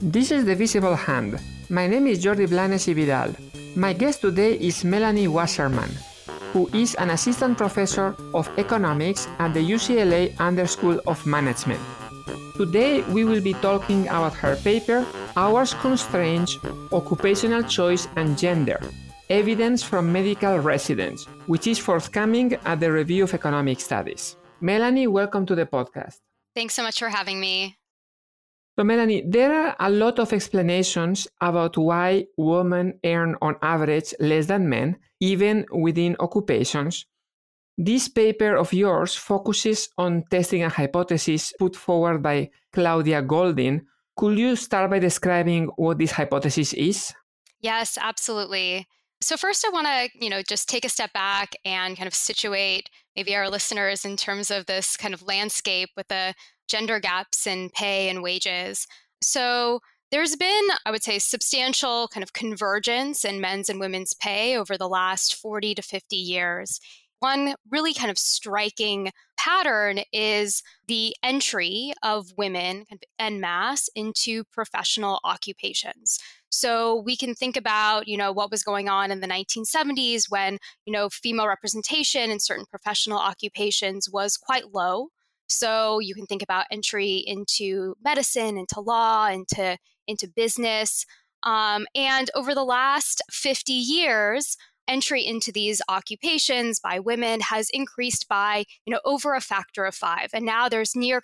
This is the visible hand. My name is Jordi Blanes I Vidal. My guest today is Melanie Wasserman, who is an assistant professor of economics at the UCLA Anderson School of Management. Today we will be talking about her paper, Hours Constraints, Occupational Choice and Gender, Evidence from Medical Residents, which is forthcoming at the Review of Economic Studies. Melanie, welcome to the podcast. Thanks so much for having me. So Melanie, there are a lot of explanations about why women earn on average less than men, even within occupations. This paper of yours focuses on testing a hypothesis put forward by Claudia Goldin. Could you start by describing what this hypothesis is? Yes, absolutely. So first I want to, just take a step back and kind of situate maybe our listeners in terms of this kind of landscape with the gender gaps in pay and wages. So there's been, I would say, substantial kind of convergence in men's and women's pay over the last 40 to 50 years. One really kind of striking pattern is the entry of women kind of en masse into professional occupations. So we can think about, what was going on in the 1970s when, female representation in certain professional occupations was quite low. So you can think about entry into medicine, into law, into business. And over the last 50 years, entry into these occupations by women has increased by, over a factor of 5. And now there's near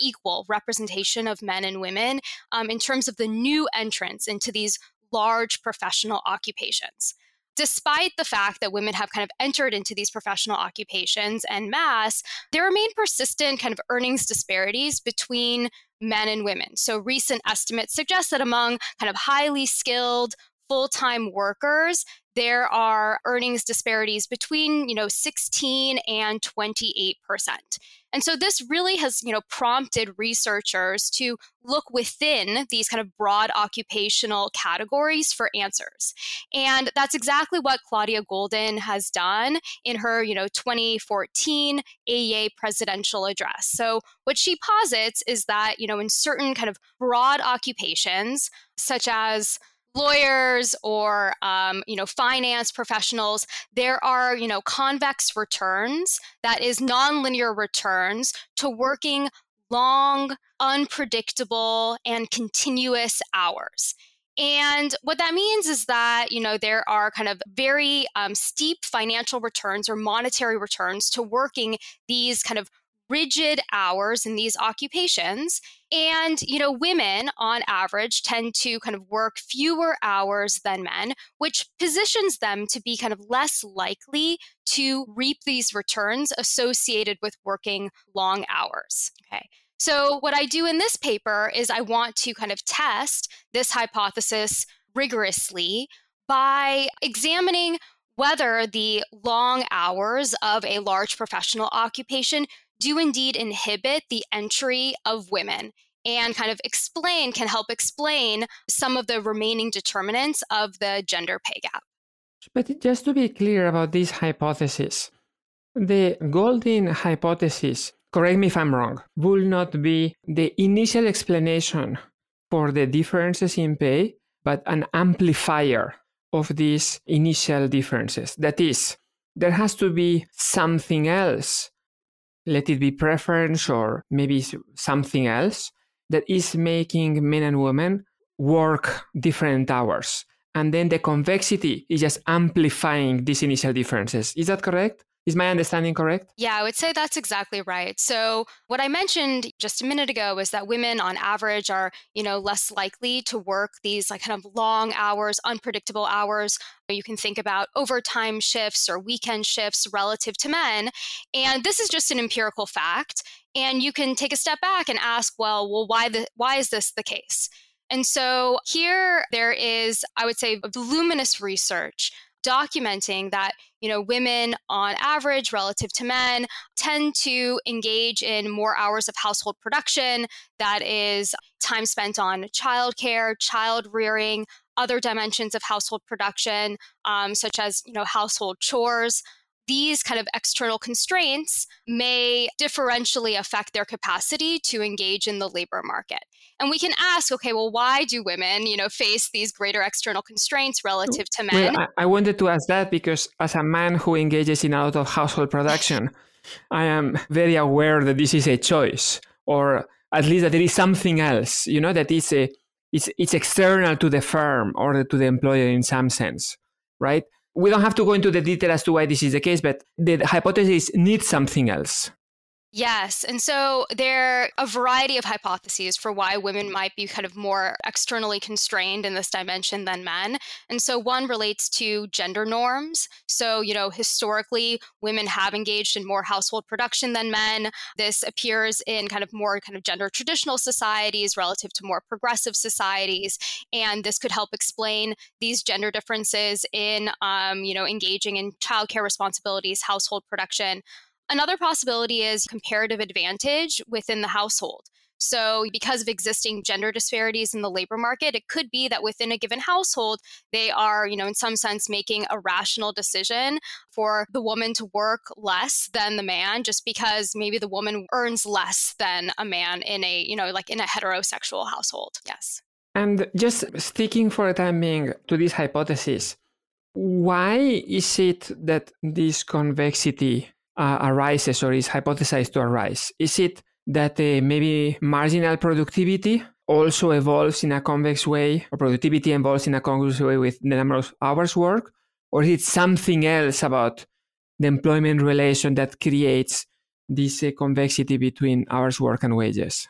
equal representation of men and women in terms of the new entrants into these large professional occupations. Despite the fact that women have kind of entered into these professional occupations en masse, there remain persistent kind of earnings disparities between men and women. So recent estimates suggest that among kind of highly skilled full-time workers, there are earnings disparities between, 16 and 28%. And so this really has, prompted researchers to look within these kind of broad occupational categories for answers. And that's exactly what Claudia Goldin has done in her, 2014 AEA presidential address. So what she posits is that, in certain kind of broad occupations, such as lawyers or, finance professionals, there are, convex returns, that is nonlinear returns to working long, unpredictable, and continuous hours. And what that means is that, there are kind of very steep financial returns or monetary returns to working these kind of rigid hours in these occupations. And, women on average tend to kind of work fewer hours than men, which positions them to be kind of less likely to reap these returns associated with working long hours. Okay. So what I do in this paper is I want to kind of test this hypothesis rigorously by examining whether the long hours of a large professional occupation do indeed inhibit the entry of women and can help explain some of the remaining determinants of the gender pay gap. But just to be clear about this hypothesis, the Goldin hypothesis, correct me if I'm wrong, will not be the initial explanation for the differences in pay, but an amplifier of these initial differences. That is, there has to be something else, let it be preference or maybe something else, that is making men and women work different hours. And then the convexity is just amplifying these initial differences. Is that correct? Is my understanding correct? Yeah, I would say that's exactly right. So what I mentioned just a minute ago was that women on average are, less likely to work these like kind of long hours, unpredictable hours. You can think about overtime shifts or weekend shifts relative to men. And this is just an empirical fact. And you can take a step back and ask, well, why is this the case? And so here there is, I would say, voluminous research documenting that, women on average relative to men tend to engage in more hours of household production, that is time spent on childcare, child rearing, other dimensions of household production, such as, household chores. these kind of external constraints may differentially affect their capacity to engage in the labor market. And we can ask, okay, well, why do women, face these greater external constraints relative to men? Well, I wanted to ask that because as a man who engages in a lot of household production, I am very aware that this is a choice, or at least that there is something else, that is it's external to the firm or to the employer in some sense, right? We don't have to go into the detail as to why this is the case, but the hypothesis needs something else. Yes. And so there are a variety of hypotheses for why women might be kind of more externally constrained in this dimension than men. And so one relates to gender norms. So, historically, women have engaged in more household production than men. This appears in more gender traditional societies relative to more progressive societies. And this could help explain these gender differences in, engaging in childcare responsibilities, household production. Another possibility is comparative advantage within the household. So because of existing gender disparities in the labor market, it could be that within a given household, they are, in some sense, making a rational decision for the woman to work less than the man, just because maybe the woman earns less than a man in a, in a heterosexual household. Yes. And just sticking for the time being to this hypothesis, why is it that this convexity arises or is hypothesized to arise? Is it that maybe marginal productivity also evolves in a convex way, or productivity evolves in a convex way with the number of hours work? Or is it something else about the employment relation that creates this convexity between hours work and wages?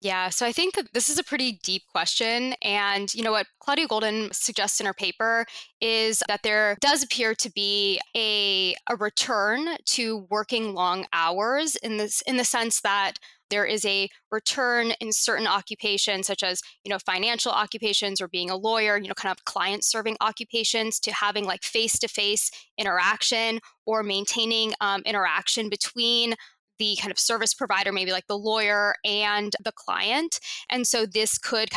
Yeah, so I think that this is a pretty deep question. And what Claudia Goldin suggests in her paper is that there does appear to be a return to working long hours in the sense that there is a return in certain occupations, such as, financial occupations or being a lawyer, client serving occupations, to having face-to-face interaction or maintaining interaction between the service provider, maybe the lawyer and the client. And so this could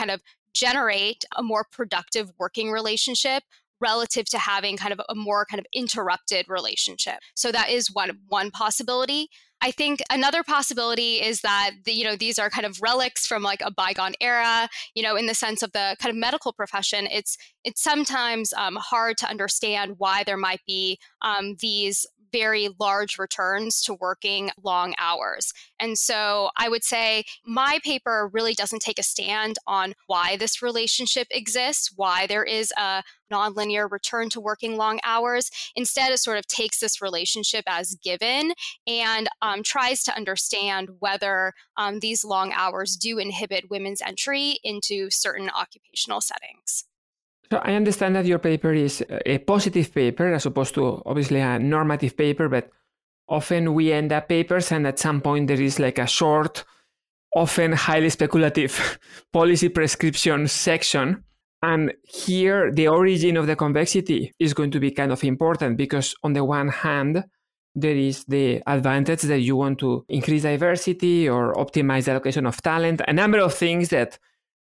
generate a more productive working relationship relative to having a more interrupted relationship. So that is one possibility. I think another possibility is that, these are relics from a bygone era, in the sense of the medical profession. It's sometimes hard to understand why there might be these very large returns to working long hours. And so I would say my paper really doesn't take a stand on why this relationship exists, why there is a nonlinear return to working long hours. Instead, it sort of takes this relationship as given and tries to understand whether these long hours do inhibit women's entry into certain occupational settings. So I understand that your paper is a positive paper as opposed to obviously a normative paper, but often we end up papers and at some point there is a short, often highly speculative policy prescription section. And here the origin of the convexity is going to be important because on the one hand, there is the advantage that you want to increase diversity or optimize the allocation of talent, a number of things that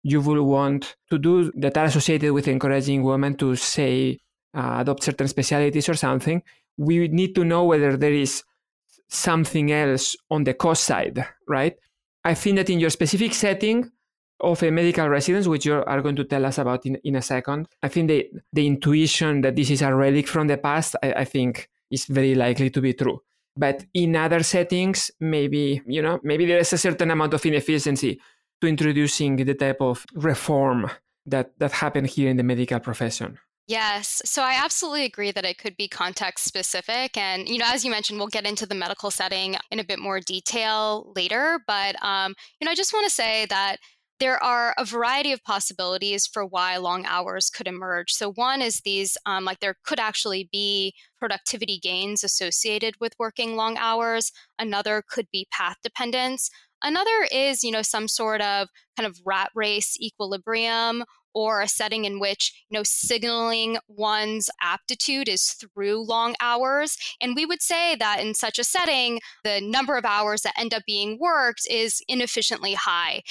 you will want to do that are associated with encouraging women to, say, adopt certain specialties or something. We need to know whether there is something else on the cost side, right? I think that in your specific setting of a medical residence, which you are going to tell us about in a second, I think the intuition that this is a relic from the past, I think is very likely to be true. But in other settings, maybe there is a certain amount of inefficiency to introducing the type of reform that happened here in the medical profession. Yes. So I absolutely agree that it could be context specific. And, as you mentioned, we'll get into the medical setting in a bit more detail later. But, I just want to say that there are a variety of possibilities for why long hours could emerge. So one is these, there could actually be productivity gains associated with working long hours. Another could be path dependence. Another is, some sort of rat race equilibrium or a setting in which, signaling one's aptitude is through long hours. And we would say that in such a setting, the number of hours that end up being worked is inefficiently high.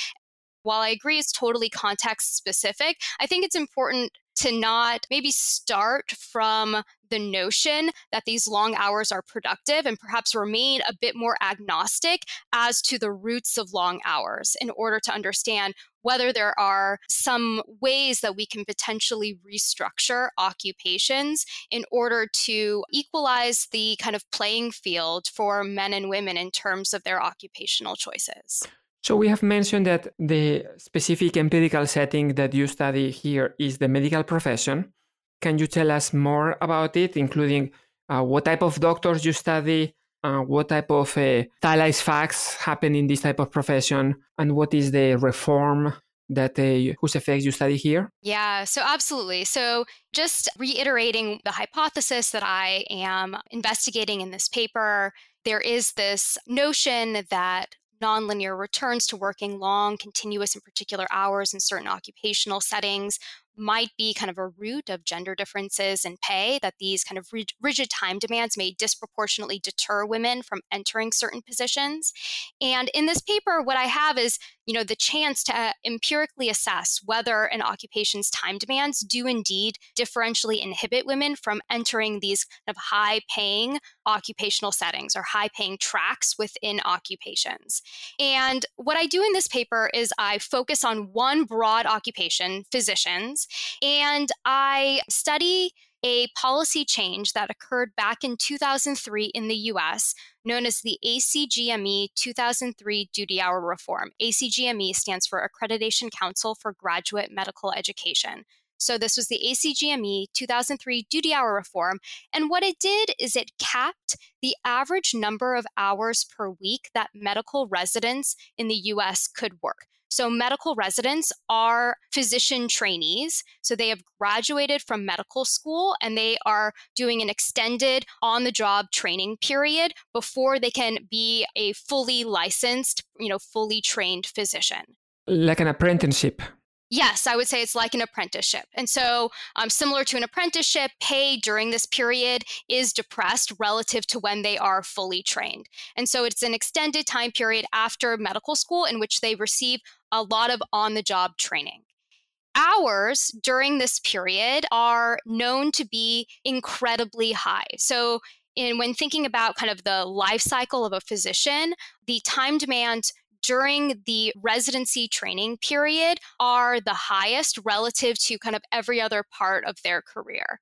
While I agree it's totally context specific, I think it's important to not maybe start from the notion that these long hours are productive and perhaps remain a bit more agnostic as to the roots of long hours in order to understand whether there are some ways that we can potentially restructure occupations in order to equalize the kind of playing field for men and women in terms of their occupational choices. So we have mentioned that the specific empirical setting that you study here is the medical profession. Can you tell us more about it, including what type of doctors you study, what type of stylized facts happen in this type of profession, and what is the reform that whose effects you study here? Yeah, so absolutely. So just reiterating the hypothesis that I am investigating in this paper, there is this notion that nonlinear returns to working long, continuous, and particular hours in certain occupational settings might be kind of a root of gender differences in pay, that these kind of rigid time demands may disproportionately deter women from entering certain positions. And in this paper, what I have is, you know, the chance to empirically assess whether an occupation's time demands do indeed differentially inhibit women from entering these kind of high-paying occupational settings or high-paying tracks within occupations. And what I do in this paper is I focus on one broad occupation, physicians, and I study a policy change that occurred back in 2003 in the U.S., known as the ACGME 2003 Duty Hour Reform. ACGME stands for Accreditation Council for Graduate Medical Education. So this was the ACGME 2003 Duty Hour Reform. And what it did is it capped the average number of hours per week that medical residents in the U.S. could work. So medical residents are physician trainees. So they have graduated from medical school and they are doing an extended on-the-job training period before they can be a fully licensed, you know, fully trained physician. Like an apprenticeship. Yes, I would say it's like an apprenticeship. And so similar to an apprenticeship, pay during this period is depressed relative to when they are fully trained. And so it's an extended time period after medical school in which they receive a lot of on-the-job training. Hours during this period are known to be incredibly high. So when thinking about kind of the life cycle of a physician, the time demand during the residency training period are the highest relative to kind of every other part of their career.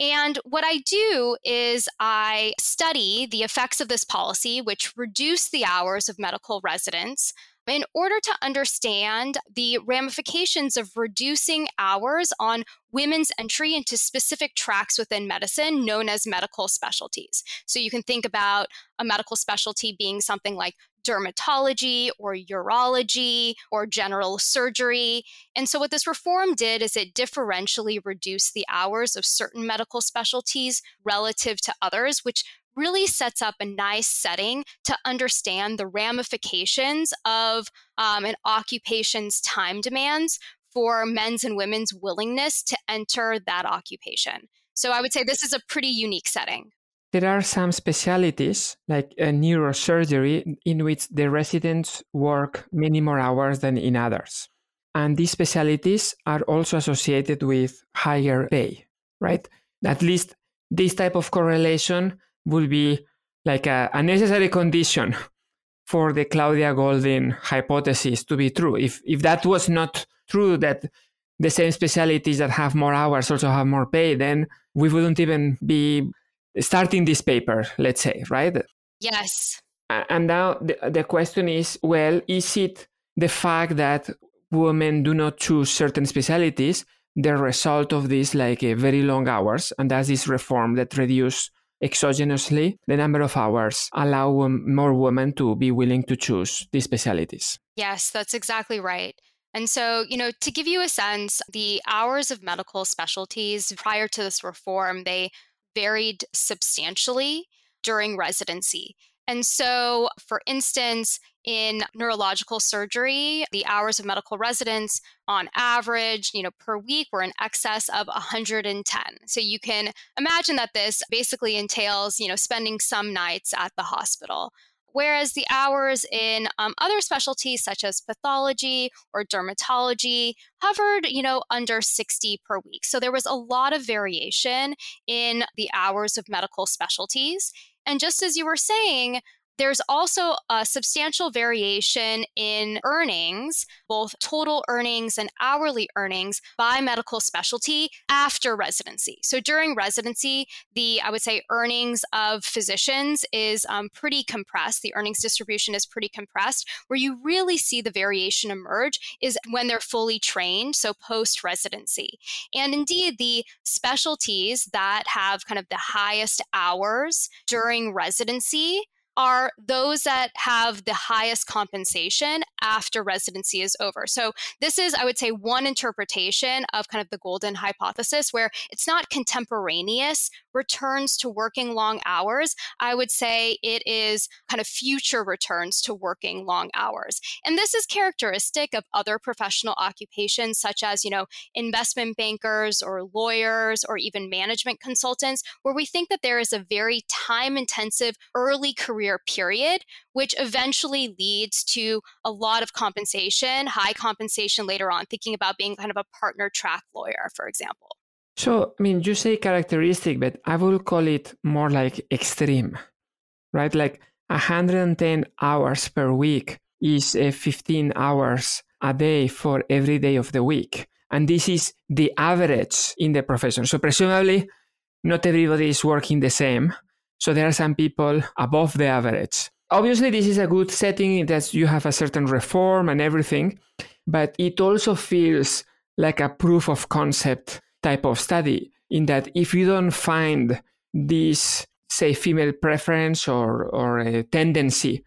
And what I do is I study the effects of this policy, which reduce the hours of medical residents, in order to understand the ramifications of reducing hours on women's entry into specific tracks within medicine known as medical specialties. So you can think about a medical specialty being something like dermatology or urology or general surgery. And so what this reform did is it differentially reduced the hours of certain medical specialties relative to others, which really sets up a nice setting to understand the ramifications of an occupation's time demands for men's and women's willingness to enter that occupation. So I would say this is a pretty unique setting. There are some specialties, like neurosurgery, in which the residents work many more hours than in others. And these specialties are also associated with higher pay, right? At least this type of correlation would be like a necessary condition for the Claudia Goldin hypothesis to be true. If that was not true, that the same specialties that have more hours also have more pay, then we wouldn't even be starting this paper, let's say, right? Yes. And now the question is, well, is it the fact that women do not choose certain specialties the result of these like very long hours, and that's this reform that reduce exogenously the number of hours, allow more women to be willing to choose these specialties? Yes, that's exactly right. And so, you know, to give you a sense, the hours of medical specialties prior to this reform, they varied substantially during residency. And so, for instance, in neurological surgery, the hours of medical residents on average, you know, per week were in excess of 110. So you can imagine that this basically entails, you know, spending some nights at the hospital. whereas the hours in other specialties such as pathology or dermatology hovered, under 60 per week. So there was a lot of variation in the hours of medical specialties. And just as you were saying, there's also a substantial variation in earnings, both total earnings and hourly earnings by medical specialty after residency. So during residency, the earnings of physicians is pretty compressed. The earnings distribution is pretty compressed. Where you really see the variation emerge is when they're fully trained, so post-residency. And indeed, the specialties that have kind of the highest hours during residency are those that have the highest compensation after residency is over. So this is, one interpretation of kind of the Goldin hypothesis, where it's not contemporaneous returns to working long hours. I would say it is kind of future returns to working long hours. And this is characteristic of other professional occupations, such as, investment bankers or lawyers or even management consultants, where we think that there is a very time-intensive early career period, which eventually leads to a lot of compensation, high compensation later on, thinking about being kind of a partner track lawyer, for example. So, you say characteristic, but I will call it more like extreme, right? Like 110 hours per week is 15 hours a day for every day of the week. And this is the average in the profession. So presumably, not everybody is working the same. So there are some people above the average. Obviously, this is a good setting that you have a certain reform and everything, but it also feels like a proof of concept type of study, in that if you don't find this, say, female preference or a tendency,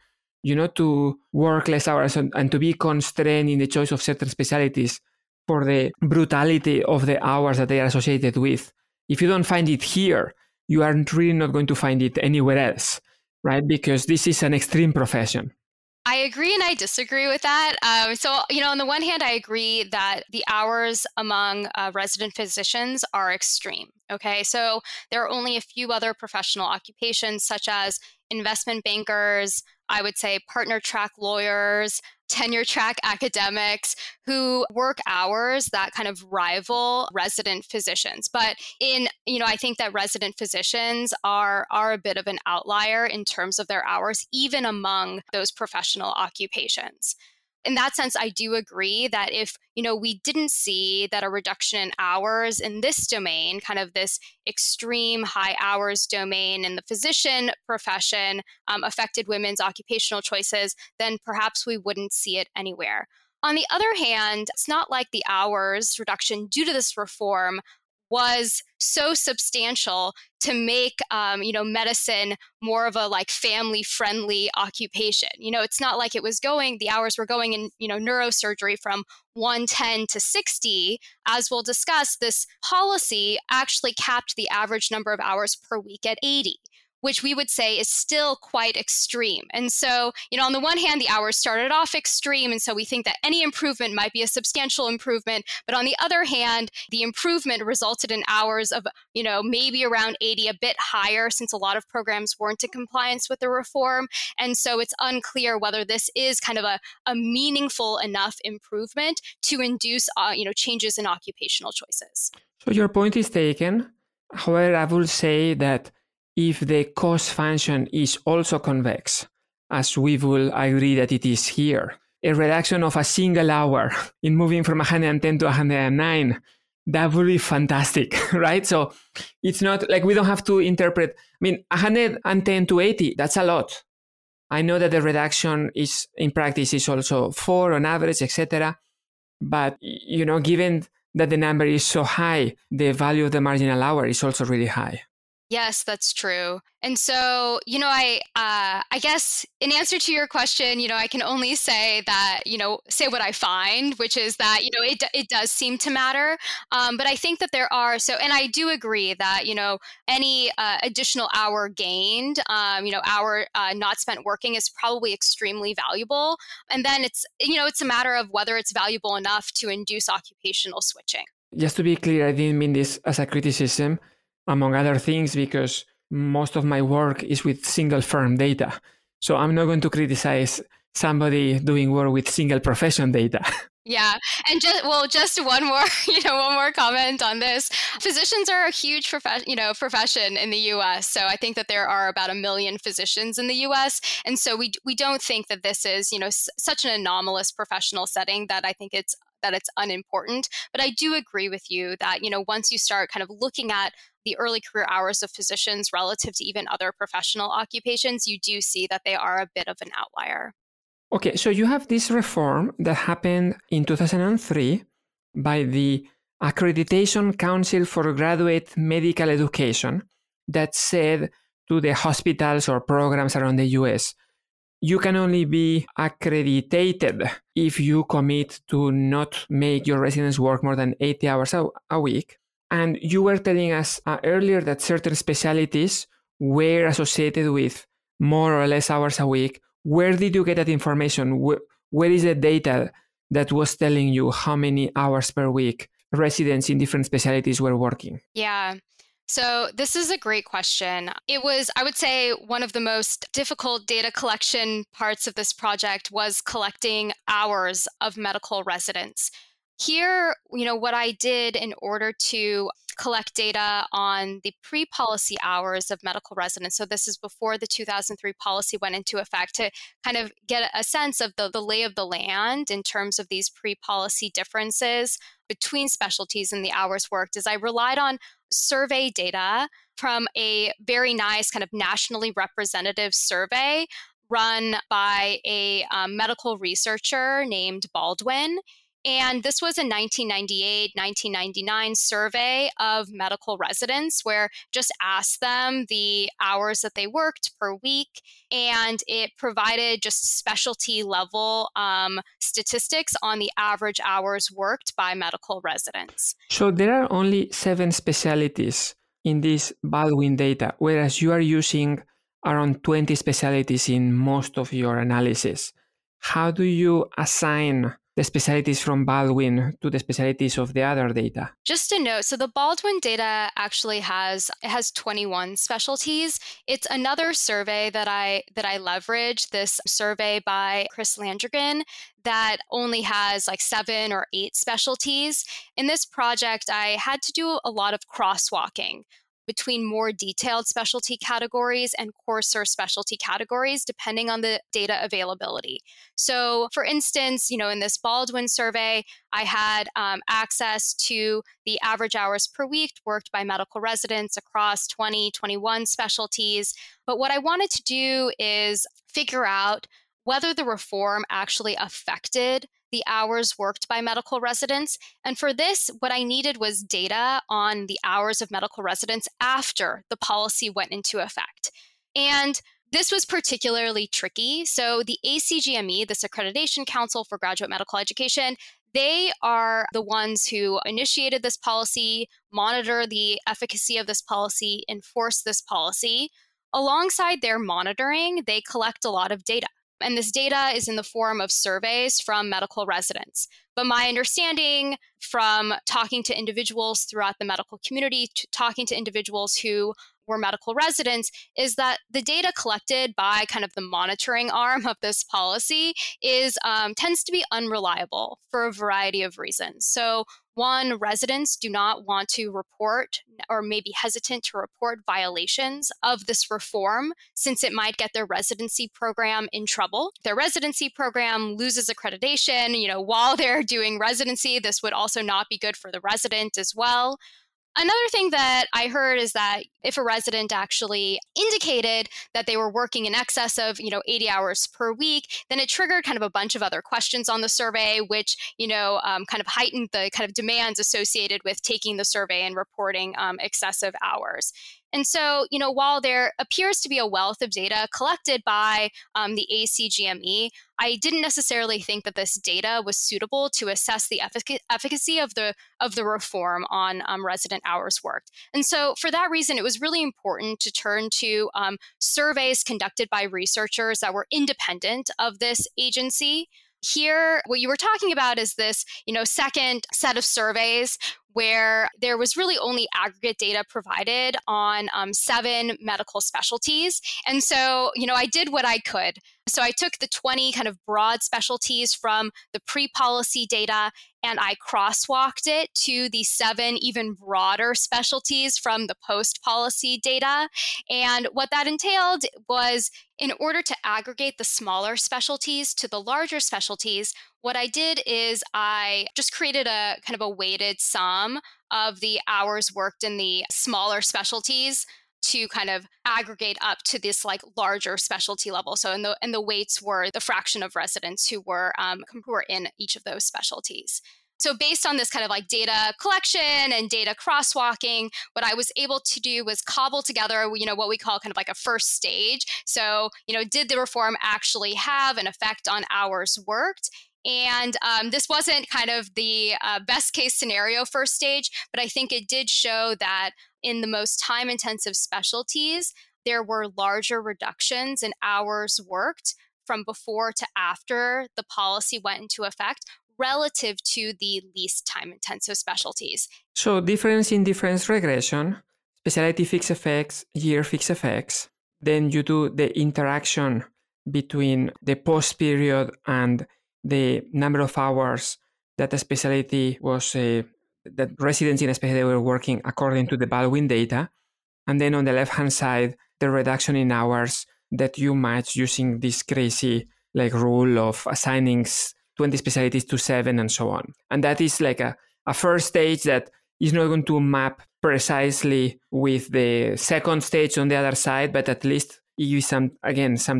to work less hours and to be constrained in the choice of certain specialties for the brutality of the hours that they are associated with, if you don't find it here, you are really not going to find it anywhere else, right? Because this is an extreme profession. I agree and I disagree with that. On the one hand, I agree that the hours among resident physicians are extreme, okay? So there are only a few other professional occupations, such as investment bankers, partner track lawyers, tenure track academics, who work hours that kind of rival resident physicians. But I think that resident physicians are a bit of an outlier in terms of their hours, even among those professional occupations. In that sense, I do agree that if, we didn't see that a reduction in hours in this domain, kind of this extreme high hours domain in the physician profession affected women's occupational choices, then perhaps we wouldn't see it anywhere. On the other hand, it's not like the hours reduction due to this reform was so substantial to make, medicine more of a family-friendly occupation. It's not like the hours were going in, neurosurgery from 110 to 60. As we'll discuss, this policy actually capped the average number of hours per week at 80. Which we would say is still quite extreme. And so, on the one hand, the hours started off extreme, and so we think that any improvement might be a substantial improvement. But on the other hand, the improvement resulted in hours of, maybe around 80, a bit higher, since a lot of programs weren't in compliance with the reform. And so it's unclear whether this is kind of a meaningful enough improvement to induce, changes in occupational choices. So your point is taken. However, I will say that if the cost function is also convex, as we will agree that it is here, a reduction of a single hour in moving from 110 to 109, that would be fantastic, right? So it's not like we don't have to interpret, 110 to 80, that's a lot. I know that the reduction is in practice is also 4 on average, etc. But, given that the number is so high, the value of the marginal hour is also really high. Yes, that's true. And so, I guess in answer to your question, I can only say that, say what I find, which is that, it does seem to matter. But I think that there are, and I do agree that, any additional hour gained, hour not spent working is probably extremely valuable. And then it's, it's a matter of whether it's valuable enough to induce occupational switching. Just to be clear, I didn't mean this as a criticism. Among other things, because most of my work is with single firm data. So I'm not going to criticize somebody doing work with single profession data. Yeah. And just one more, one more comment on this. Physicians are a huge profession in the US. So I think that there are about 1 million physicians in the US. And so we don't think that this is, such an anomalous professional setting that I think it's unimportant. But I do agree with you that, once you start kind of looking at the early career hours of physicians relative to even other professional occupations, you do see that they are a bit of an outlier. Okay, so you have this reform that happened in 2003 by the Accreditation Council for Graduate Medical Education that said to the hospitals or programs around the US, you can only be accredited if you commit to not make your residents work more than 80 hours a week. And you were telling us earlier that certain specialties were associated with more or less hours a week. Where did you get that information? Where is the data that was telling you how many hours per week residents in different specialties were working? Yeah. So this is a great question. It was, I would say, one of the most difficult data collection parts of this project was collecting hours of medical residents. Here, what I did in order to collect data on the pre-policy hours of medical residents, so this is before the 2003 policy went into effect, to kind of get a sense of the lay of the land in terms of these pre-policy differences between specialties and the hours worked, is I relied on survey data from a very nice kind of nationally representative survey run by a medical researcher named Baldwin. And this was a 1998, 1999 survey of medical residents where just asked them the hours that they worked per week. And it provided just specialty level statistics on the average hours worked by medical residents. So there are only 7 specialties in this Baldwin data, whereas you are using around 20 specialties in most of your analysis. How do you assign the specialties from Baldwin to the specialties of the other data? Just a note, so the Baldwin data actually has 21 specialties. It's another survey that I leverage, this survey by Chris Landrigan, that only has like 7 or 8 specialties. In this project, I had to do a lot of crosswalking between more detailed specialty categories and coarser specialty categories, depending on the data availability. So for instance, in this Baldwin survey, I had access to the average hours per week worked by medical residents across 21 specialties. But what I wanted to do is figure out whether the reform actually affected the hours worked by medical residents. And for this, what I needed was data on the hours of medical residents after the policy went into effect. And this was particularly tricky. So the ACGME, this Accreditation Council for Graduate Medical Education, they are the ones who initiated this policy, monitor the efficacy of this policy, enforce this policy. Alongside their monitoring, they collect a lot of data. And this data is in the form of surveys from medical residents. But my understanding from talking to individuals throughout the medical community, talking to individuals who were medical residents, is that the data collected by kind of the monitoring arm of this policy is tends to be unreliable for a variety of reasons. So one, residents do not want to report or may be hesitant to report violations of this reform since it might get their residency program in trouble. Their residency program loses accreditation, while they're doing residency. This would also not be good for the resident as well. Another thing that I heard is that if a resident actually indicated that they were working in excess of, 80 hours per week, then it triggered kind of a bunch of other questions on the survey, which, kind of heightened the kind of demands associated with taking the survey and reporting excessive hours. And so, while there appears to be a wealth of data collected by the ACGME, I didn't necessarily think that this data was suitable to assess the efficacy of the reform on resident hours worked. And so, for that reason, it was really important to turn to surveys conducted by researchers that were independent of this agency. Here, what you were talking about is this, second set of surveys where there was really only aggregate data provided on 7 medical specialties. And so, you know, I did what I could. So I took the 20 kind of broad specialties from the pre-policy data and I crosswalked it to the 7 even broader specialties from the post-policy data. And what that entailed was, in order to aggregate the smaller specialties to the larger specialties, what I did is I just created a kind of a weighted sum of the hours worked in the smaller specialties to kind of aggregate up to this like larger specialty level. So and the weights were the fraction of residents who were in each of those specialties. So based on this kind of like data collection and data crosswalking, what I was able to do was cobble together, you know, what we call kind of like a first stage. So, you know, did the reform actually have an effect on hours worked? And this wasn't kind of the best case scenario first stage, but I think it did show that in the most time intensive specialties, there were larger reductions in hours worked from before to after the policy went into effect relative to the least time intensive specialties. So difference in difference regression, specialty fixed effects, year fixed effects. Then you do the interaction between the post period and the number of hours that a specialty was that residents in a specialty were working according to the Baldwin data. And then on the left-hand side, the reduction in hours that you match using this crazy like rule of assigning 20 specialties to 7 and so on. And that is like a first stage that is not going to map precisely with the second stage on the other side, but at least give some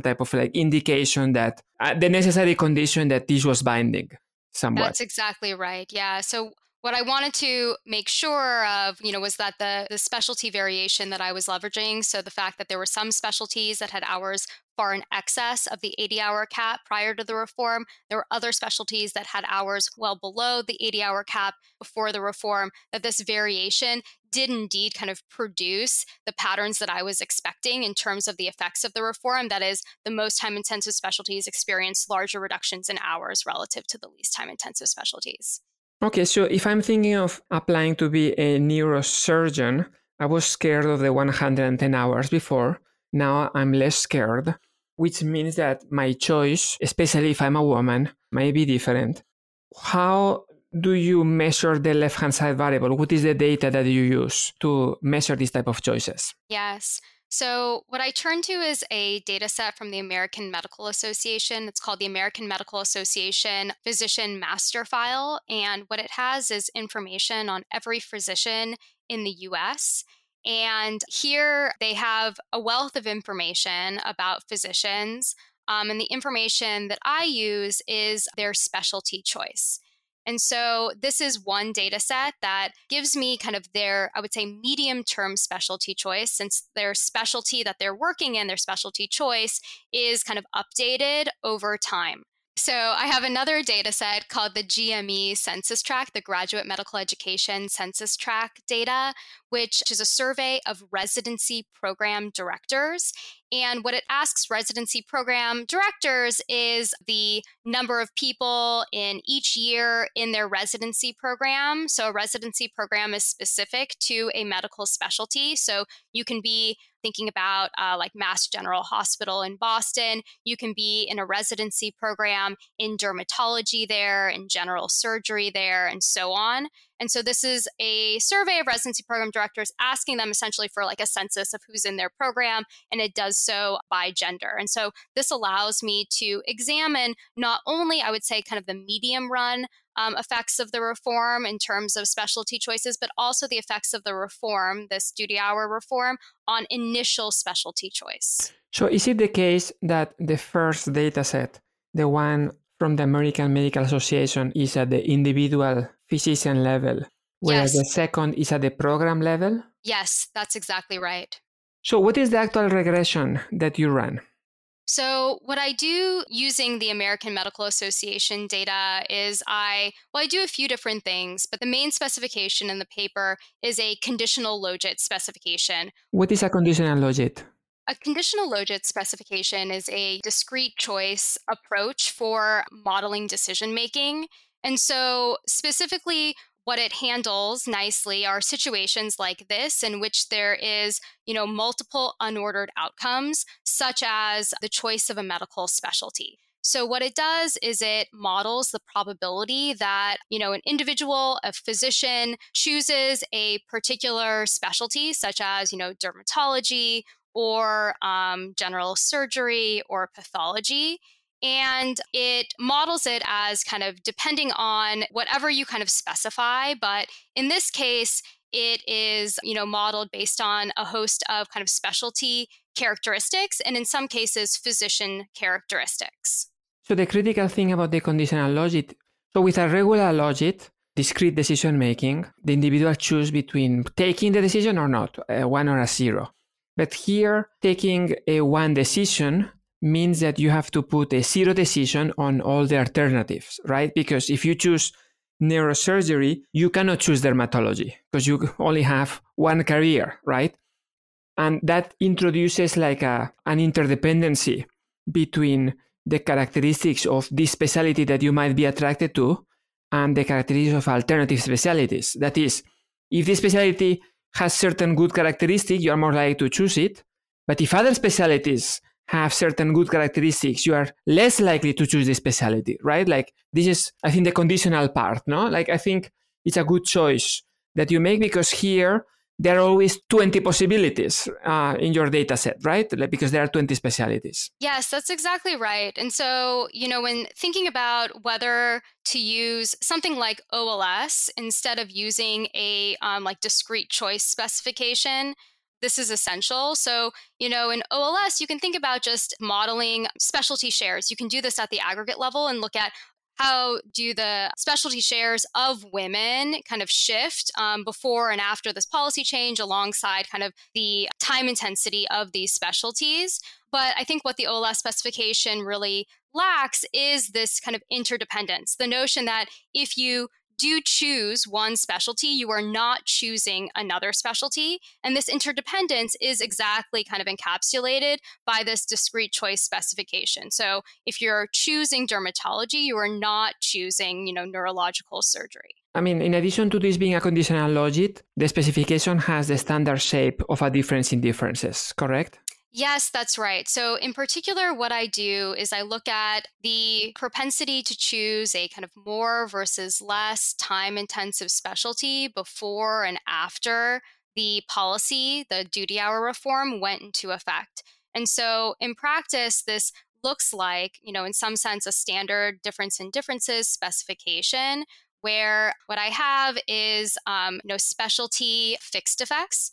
type of like indication that the necessary condition that this was binding somewhat. That's exactly right. Yeah. So what I wanted to make sure of, you know, was that the specialty variation that I was leveraging, so the fact that there were some specialties that had hours far in excess of the 80-hour cap prior to the reform, there were other specialties that had hours well below the 80-hour cap before the reform, that this variation did indeed kind of produce the patterns that I was expecting in terms of the effects of the reform. That is, the most time-intensive specialties experienced larger reductions in hours relative to the least time-intensive specialties. Okay, so if I'm thinking of applying to be a neurosurgeon, I was scared of the 110 hours before. Now I'm less scared, which means that my choice, especially if I'm a woman, may be different. How do you measure the left-hand side variable? What is the data that you use to measure these type of choices? Yes. So what I turn to is a data set from the American Medical Association. It's called the American Medical Association Physician Master File. And what it has is information on every physician in the U.S. And here they have a wealth of information about physicians. And the information that I use is their specialty choice. And so this is one data set that gives me kind of their, I would say, medium-term specialty choice, since their specialty that they're working in, their specialty choice, is kind of updated over time. So I have another data set called the GME Census Track, the Graduate Medical Education Census Track data, which is a survey of residency program directors. And what it asks residency program directors is the number of people in each year in their residency program. So a residency program is specific to a medical specialty. So you can be thinking about like Mass General Hospital in Boston. You can be in a residency program in dermatology there, in general surgery there, and so on. And so this is a survey of residency program directors, asking them essentially for like a census of who's in their program, and it does so by gender. And so this allows me to examine not only, I would say, kind of the medium run effects of the reform in terms of specialty choices, but also the effects of the reform, this duty hour reform, on initial specialty choice. So is it the case that the first data set, the one from the American Medical Association, is at the individual physician level, whereas yes. The second is at the program level? Yes, that's exactly right. So what is the actual regression that you run? So what I do using the American Medical Association data is I do a few different things, but the main specification in the paper is a conditional logit specification. What is a conditional logit? A conditional logit specification is a discrete choice approach for modeling decision making. And so specifically, what it handles nicely are situations like this in which there is, multiple unordered outcomes, such as the choice of a medical specialty. So what it does is it models the probability that, an individual, a physician, chooses a particular specialty, such as, dermatology or general surgery or pathology. And it models it as kind of depending on whatever you kind of specify. But in this case, it is, modeled based on a host of kind of specialty characteristics and in some cases, physician characteristics. So the critical thing about the conditional logit, so with a regular logit, discrete decision making, the individual chooses between taking the decision or not, a 1 or a 0. But here, taking a 1 decision means that you have to put a 0 decision on all the alternatives, right? Because if you choose neurosurgery, you cannot choose dermatology because you only have 1 career, right? And that introduces like an interdependency between the characteristics of this specialty that you might be attracted to and the characteristics of alternative specialties. That is, if this specialty has certain good characteristics, you are more likely to choose it. But if other specialties have certain good characteristics, you are less likely to choose this specialty, right? Like this is, I think, the conditional part, no? Like I think it's a good choice that you make because here there are always 20 possibilities in your data set, right? Like, because there are 20 specialties. Yes, that's exactly right. And so, when thinking about whether to use something like OLS instead of using a discrete choice specification, this is essential. So, in OLS, you can think about just modeling specialty shares. You can do this at the aggregate level and look at how do the specialty shares of women kind of shift before and after this policy change alongside kind of the time intensity of these specialties. But I think what the OLS specification really lacks is this kind of interdependence, the notion that if you do choose one specialty, you are not choosing another specialty. And this interdependence is exactly kind of encapsulated by this discrete choice specification. So if you're choosing dermatology, you are not choosing, neurological surgery. I mean, in addition to this being a conditional logit, the specification has the standard shape of a difference in differences, correct? Yes, that's right. So in particular, what I do is I look at the propensity to choose a kind of more versus less time-intensive specialty before and after the policy, the duty hour reform, went into effect. And so in practice, this looks like, in some sense, a standard difference in differences specification, where what I have is specialty fixed effects,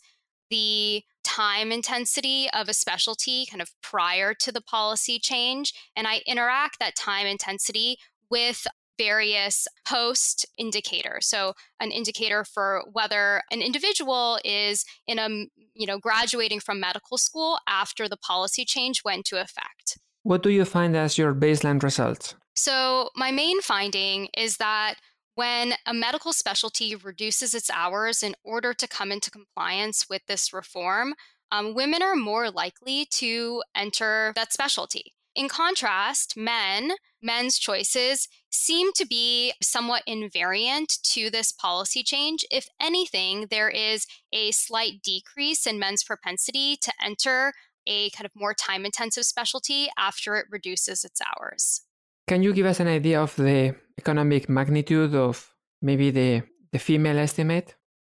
the time intensity of a specialty kind of prior to the policy change. And I interact that time intensity with various post indicators. So an indicator for whether an individual is in a, graduating from medical school after the policy change went to effect. What do you find as your baseline results? So my main finding is that when a medical specialty reduces its hours in order to come into compliance with this reform, women are more likely to enter that specialty. In contrast, men's choices seem to be somewhat invariant to this policy change. If anything, there is a slight decrease in men's propensity to enter a kind of more time-intensive specialty after it reduces its hours. Can you give us an idea of the economic magnitude of maybe the female estimate?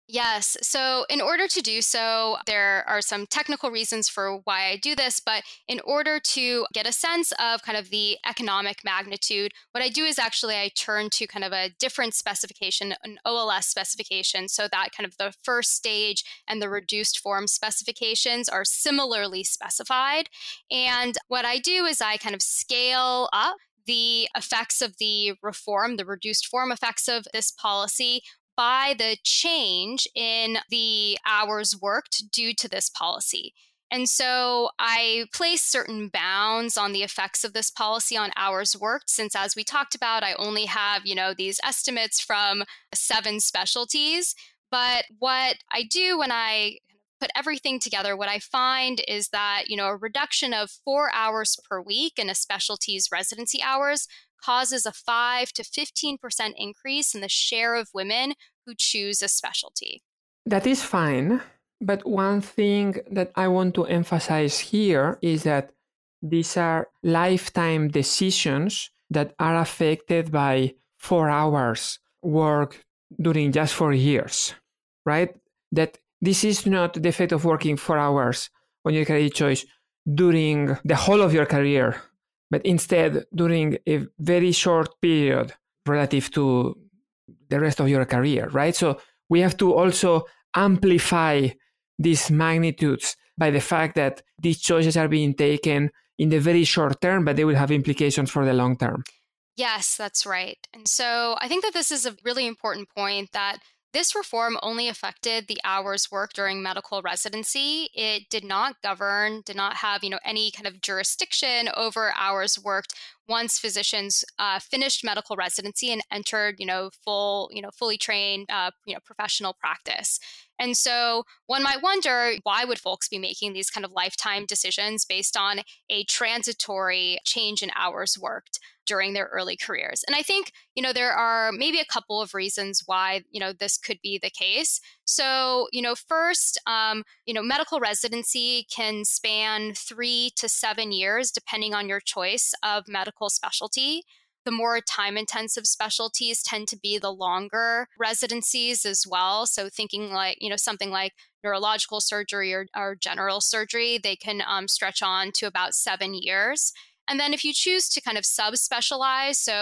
Yes. So in order to do so, there are some technical reasons for why I do this. But in order to get a sense of kind of the economic magnitude, what I do is actually I turn to kind of a different specification, an OLS specification, so that kind of the first stage and the reduced form specifications are similarly specified. And what I do is I kind of scale up the effects of the reform, the reduced form effects of this policy by the change in the hours worked due to this policy. And so I place certain bounds on the effects of this policy on hours worked, since as we talked about, I only have, these estimates from 7 specialties. But what I do when I put everything together, what I find is that, a reduction of 4 hours per week in a specialty's residency hours causes a 5 to 15% increase in the share of women who choose a specialty. That is fine. But one thing that I want to emphasize here is that these are lifetime decisions that are affected by 4 hours work during just 4 years, right? That this is not the effect of working 4 hours on your career choice during the whole of your career, but instead during a very short period relative to the rest of your career, right? So we have to also amplify these magnitudes by the fact that these choices are being taken in the very short term, but they will have implications for the long term. Yes, that's right. And so I think that this is a really important point, that this reform only affected the hours worked during medical residency. It did not govern, did not have, any kind of jurisdiction over hours worked once physicians finished medical residency and entered, fully trained, professional practice. And so one might wonder, why would folks be making these kind of lifetime decisions based on a transitory change in hours worked during their early careers? And I think, there are maybe a couple of reasons why, this could be the case. So, first, medical residency can span 3 to 7 years, depending on your choice of medical specialty. The more time-intensive specialties tend to be the longer residencies as well. So thinking like, something like neurological surgery or general surgery, they can stretch on to about 7 years. And then if you choose to kind of subspecialize, so,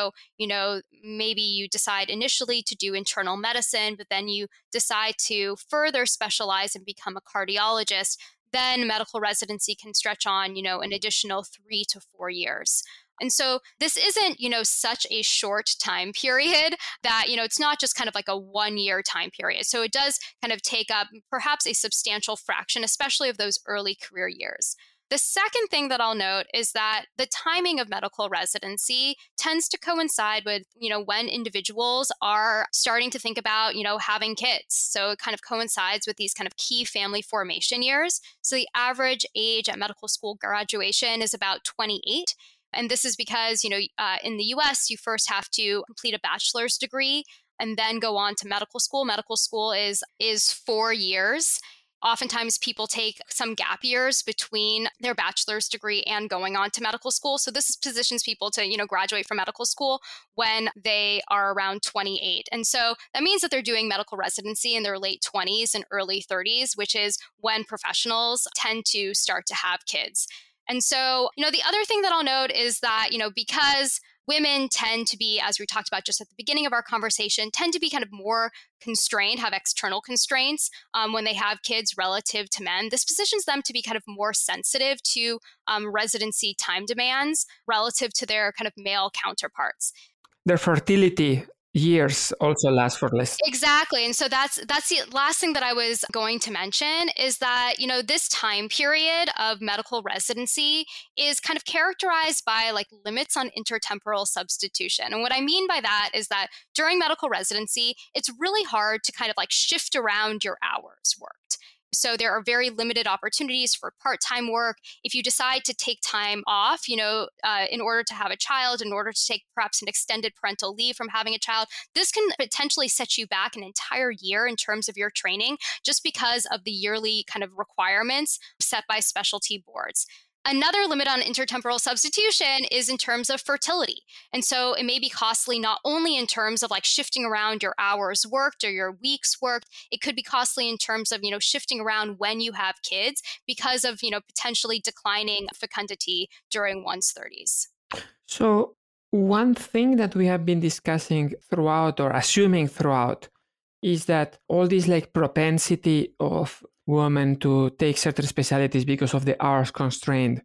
maybe you decide initially to do internal medicine, but then you decide to further specialize and become a cardiologist, then medical residency can stretch on, an additional 3 to 4 years. And so this isn't, such a short time period that, it's not just kind of like a 1 year time period. So it does kind of take up perhaps a substantial fraction, especially of those early career years. The second thing that I'll note is that the timing of medical residency tends to coincide with, when individuals are starting to think about, having kids. So it kind of coincides with these kind of key family formation years. So the average age at medical school graduation is about 28. And this is because, in the US, you first have to complete a bachelor's degree and then go on to medical school. Medical school is 4 years. Oftentimes, people take some gap years between their bachelor's degree and going on to medical school. So this positions people to, graduate from medical school when they are around 28. And so that means that they're doing medical residency in their late 20s and early 30s, which is when professionals tend to start to have kids. And so, the other thing that I'll note is that, because women tend to be, as we talked about just at the beginning of our conversation, tend to be kind of more constrained, have external constraints when they have kids relative to men. This positions them to be kind of more sensitive to residency time demands relative to their kind of male counterparts. Their fertility years also last for less. Exactly. And so that's the last thing that I was going to mention, is that, this time period of medical residency is kind of characterized by like limits on intertemporal substitution. And what I mean by that is that during medical residency, it's really hard to kind of like shift around your hours worked. So there are very limited opportunities for part-time work. If you decide to take time off, in order to have a child, in order to take perhaps an extended parental leave from having a child, this can potentially set you back an entire year in terms of your training just because of the yearly kind of requirements set by specialty boards. Another limit on intertemporal substitution is in terms of fertility. And so it may be costly not only in terms of like shifting around your hours worked or your weeks worked, it could be costly in terms of, shifting around when you have kids because of, potentially declining fecundity during one's 30s. So one thing that we have been discussing throughout or assuming throughout is that all this like propensity of women to take certain specialties because of the hours constraint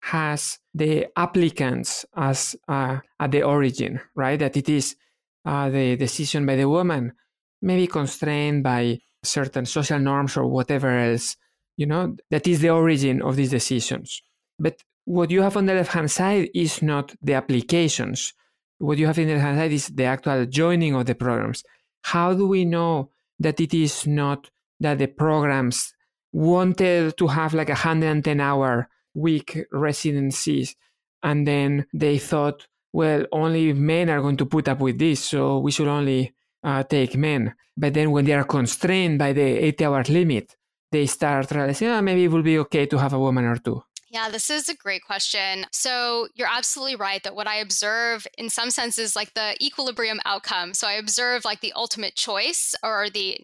has the applicants as at the origin, right? That it is the decision by the woman, maybe constrained by certain social norms or whatever else, that is the origin of these decisions. But what you have on the left-hand side is not the applications. What you have on the left-hand side is the actual joining of the programs. How do we know that it is not that the programs wanted to have like 110-hour week residencies, and then they thought, well, only men are going to put up with this, so we should only take men. But then when they are constrained by the 8-hour limit, they start realizing, oh, maybe it will be okay to have a woman or two. Yeah, this is a great question. So you're absolutely right that what I observe in some sense is like the equilibrium outcome. So I observe like the ultimate choice or the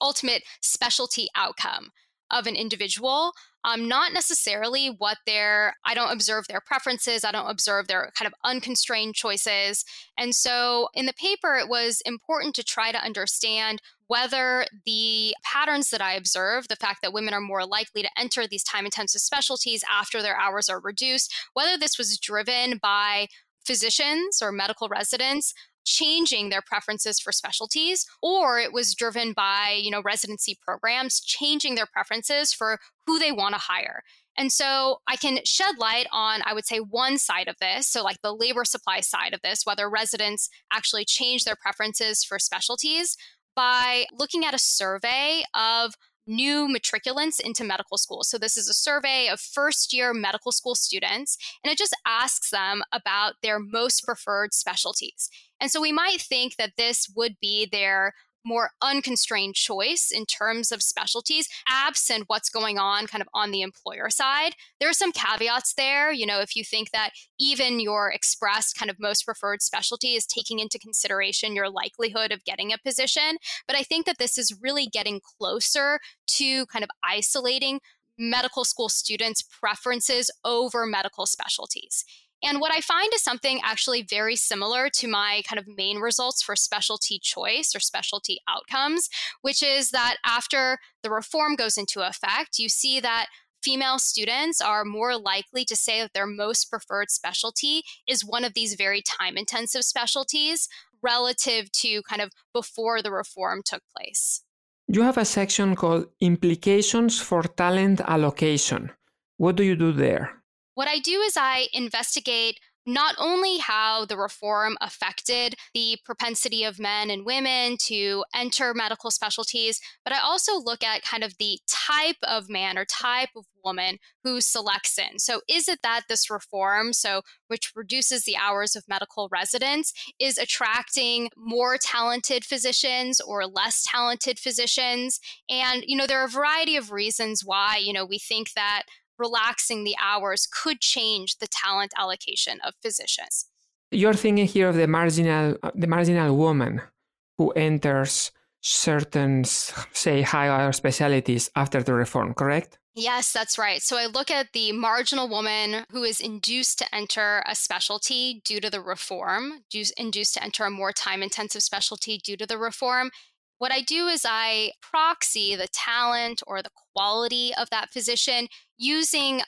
ultimate specialty outcome of an individual. Not necessarily what I don't observe their preferences. I don't observe their kind of unconstrained choices. And so in the paper, it was important to try to understand whether the patterns that I observe, the fact that women are more likely to enter these time-intensive specialties after their hours are reduced, whether this was driven by physicians or medical residents changing their preferences for specialties, or it was driven by, residency programs changing their preferences for who they want to hire. And so I can shed light on, I would say, one side of this, so like the labor supply side of this, whether residents actually change their preferences for specialties by looking at a survey of new matriculants into medical school. So this is a survey of first-year medical school students, and it just asks them about their most preferred specialties. And so we might think that this would be their more unconstrained choice in terms of specialties, absent what's going on kind of on the employer side. There are some caveats there. If you think that even your expressed kind of most preferred specialty is taking into consideration your likelihood of getting a position. But I think that this is really getting closer to kind of isolating medical school students' preferences over medical specialties. And what I find is something actually very similar to my kind of main results for specialty choice or specialty outcomes, which is that after the reform goes into effect, you see that female students are more likely to say that their most preferred specialty is one of these very time-intensive specialties relative to kind of before the reform took place. You have a section called Implications for Talent Allocation. What do you do there? What I do is I investigate not only how the reform affected the propensity of men and women to enter medical specialties, but I also look at kind of the type of man or type of woman who selects in. So is it that this reform, which reduces the hours of medical residents, is attracting more talented physicians or less talented physicians? And, there are a variety of reasons why, we think that relaxing the hours could change the talent allocation of physicians. You're thinking here of the marginal woman who enters certain, say, higher specialties after the reform, correct? Yes, that's right. So I look at the marginal woman who is induced to enter a specialty due to the reform, induced to enter a more time-intensive specialty due to the reform. What I do is I proxy the talent or the quality of that physician using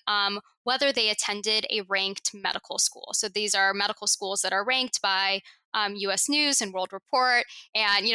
whether they attended a ranked medical school. So these are medical schools that are ranked by U.S. News and World Report. And,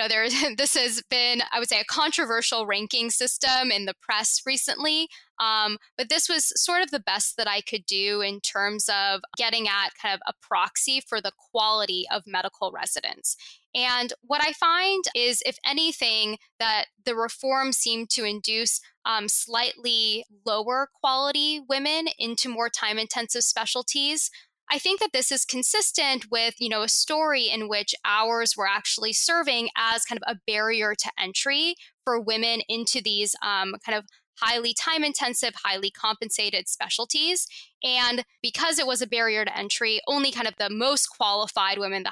this has been, I would say, a controversial ranking system in the press recently. But this was sort of the best that I could do in terms of getting at kind of a proxy for the quality of medical residents. And what I find is, if anything, that the reform seemed to induce slightly lower quality women into more time-intensive specialties. I think that this is consistent with, a story in which hours were actually serving as kind of a barrier to entry for women into these kind of highly time-intensive, highly compensated specialties. And because it was a barrier to entry, only kind of the most qualified women,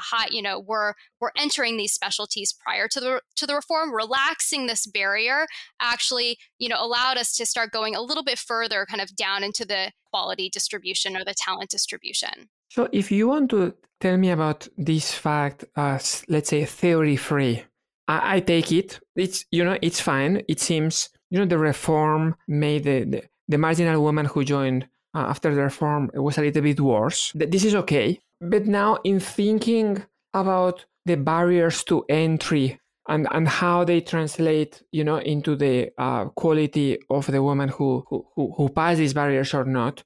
were entering these specialties prior to the reform. Relaxing this barrier actually, allowed us to start going a little bit further kind of down into the quality distribution or the talent distribution. So if you want to tell me about this fact, let's say theory-free, I take it. It's, it's fine. It seems, the reform made the marginal woman who joined after the reform, it was a little bit worse. This is okay. But now in thinking about the barriers to entry and how they translate, into the quality of the woman who passed these barriers or not,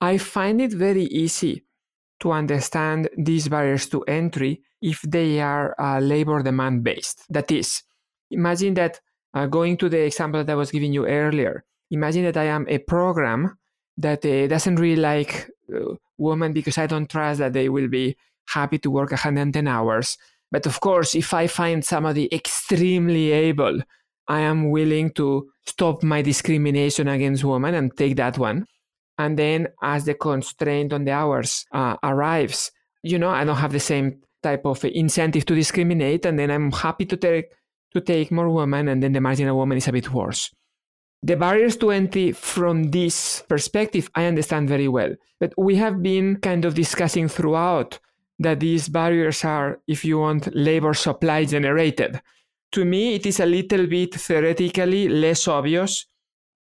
I find it very easy to understand these barriers to entry if they are labor demand based. That is, imagine that going to the example that I was giving you earlier, imagine that I am a program that doesn't really like women because I don't trust that they will be happy to work 110 hours. But of course, if I find somebody extremely able, I am willing to stop my discrimination against women and take that one. And then as the constraint on the hours arrives, you know, I don't have the same type of incentive to discriminate. And then I'm happy to take more women. And then the marginal woman is a bit worse. The barriers to entry from this perspective, I understand very well. But we have been kind of discussing throughout that these barriers are, if you want, labor supply generated. To me, it is a little bit theoretically less obvious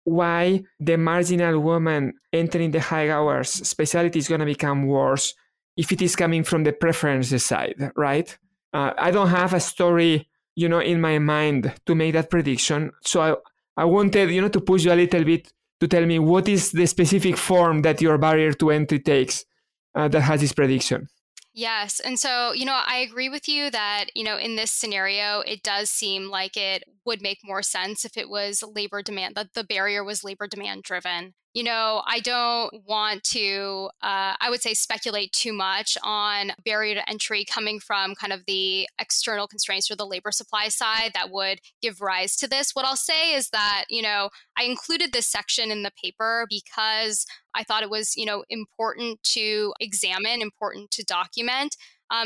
why the marginal woman entering the high hours specialty is going to become worse if it is coming from the preferences side, right? I don't have a story, you know, in my mind to make that prediction. So I wanted, you know, to push you a little bit to tell me what is the specific form that your barrier to entry takes that has this prediction. Yes. And so, you know, I agree with you that, you know, in this scenario, it does seem like it would make more sense if it was labor demand, that the barrier was labor demand driven. You know, I don't want to, I would say, speculate too much on barrier to entry coming from kind of the external constraints or the labor supply side that would give rise to this. What I'll say is that, you know, I included this section in the paper because I thought it was, you know, important to examine, important to document.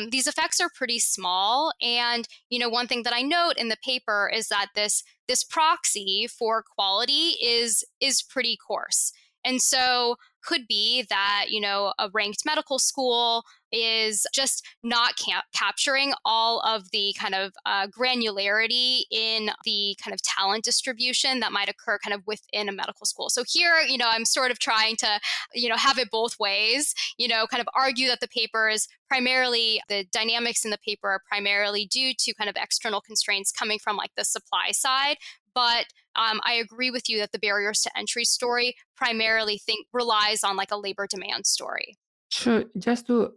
These effects are pretty small. And, you know, one thing that I note in the paper is that this proxy for quality is pretty coarse. And so could be that, you know, a ranked medical school is just not capturing all of the kind of granularity in the kind of talent distribution that might occur kind of within a medical school. So here, you know, I'm sort of trying to, you know, have it both ways, you know, kind of argue that the paper is primarily, the dynamics in the paper are primarily due to kind of external constraints coming from like the supply side. But I agree with you that the barriers to entry story primarily relies on like a labor demand story. Sure. Just to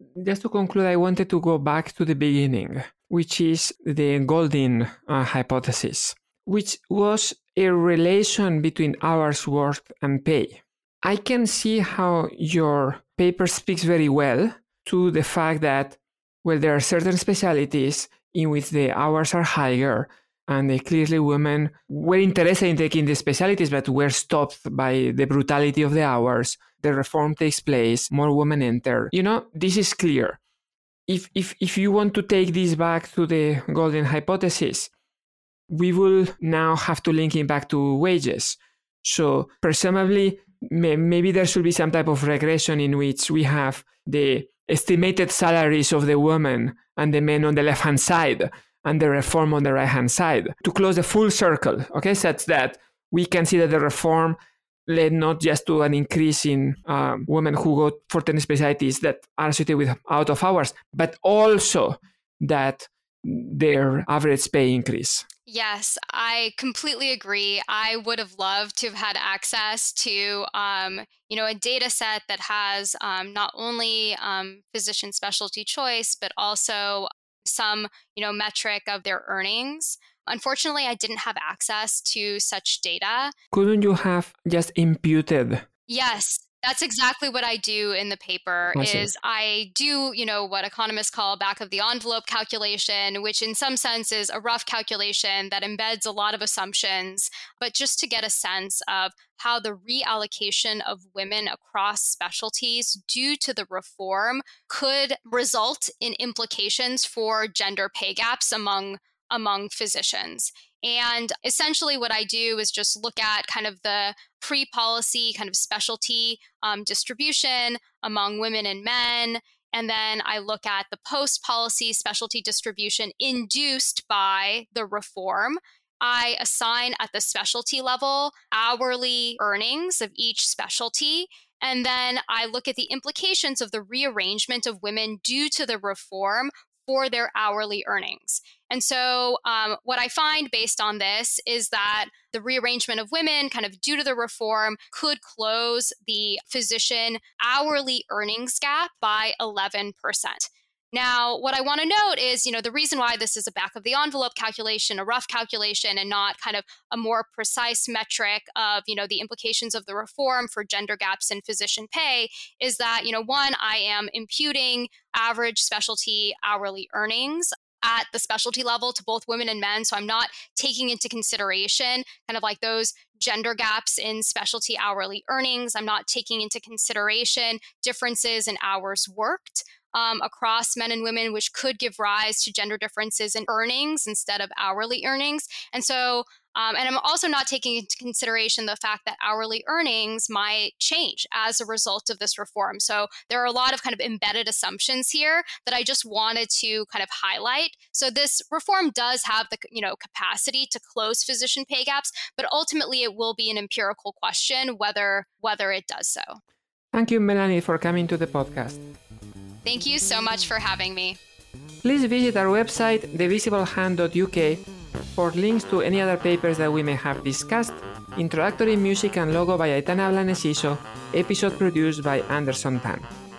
conclude, I wanted to go back to the beginning, which is the Goldin hypothesis, which was a relation between hours worked and pay. I can see how your paper speaks very well to the fact that, well, there are certain specialties in which the hours are higher, and clearly women were interested in taking the specialties, but were stopped by the brutality of the hours. The reform takes place, more women enter. You know, this is clear. If you want to take this back to the Goldin hypothesis, we will now have to link it back to wages. So presumably, maybe there should be some type of regression in which we have the estimated salaries of the women and the men on the left-hand side, and the reform on the right-hand side, to close the full circle, okay, such that we can see that the reform led not just to an increase in women who go for certain specialties that are associated with out of hours, but also that their average pay increase. Yes, I completely agree. I would have loved to have had access to, you know, a data set that has not only physician specialty choice, but also some, you know, metric of their earnings. Unfortunately, I didn't have access to such data. Couldn't you have just imputed? Yes, that's exactly what I do in the paper. I do, you know, what economists call back of the envelope calculation, which in some sense is a rough calculation that embeds a lot of assumptions, but just to get a sense of how the reallocation of women across specialties due to the reform could result in implications for gender pay gaps among physicians. And essentially what I do is just look at kind of the pre-policy kind of specialty distribution among women and men. And then I look at the post-policy specialty distribution induced by the reform. I assign at the specialty level hourly earnings of each specialty. And then I look at the implications of the rearrangement of women due to the reform for their hourly earnings. And so what I find based on this is that the rearrangement of women kind of due to the reform could close the physician hourly earnings gap by 11%. Now, what I want to note is, you know, the reason why this is a back of the envelope calculation, a rough calculation, and not kind of a more precise metric of, you know, the implications of the reform for gender gaps in physician pay is that, you know, one, I am imputing average specialty hourly earnings at the specialty level to both women and men. So I'm not taking into consideration kind of like those gender gaps in specialty hourly earnings. I'm not taking into consideration differences in hours worked across men and women, which could give rise to gender differences in earnings instead of hourly earnings. And so, and I'm also not taking into consideration the fact that hourly earnings might change as a result of this reform. So there are a lot of kind of embedded assumptions here that I just wanted to kind of highlight. So this reform does have the, you know, capacity to close physician pay gaps, but ultimately it will be an empirical question whether it does so. Thank you, Melanie, for coming to the podcast. Thank you so much for having me. Please visit our website, thevisiblehand.uk, for links to any other papers that we may have discussed. Introductory music and logo by Aitana Blanesiso, episode produced by Anderson Tan.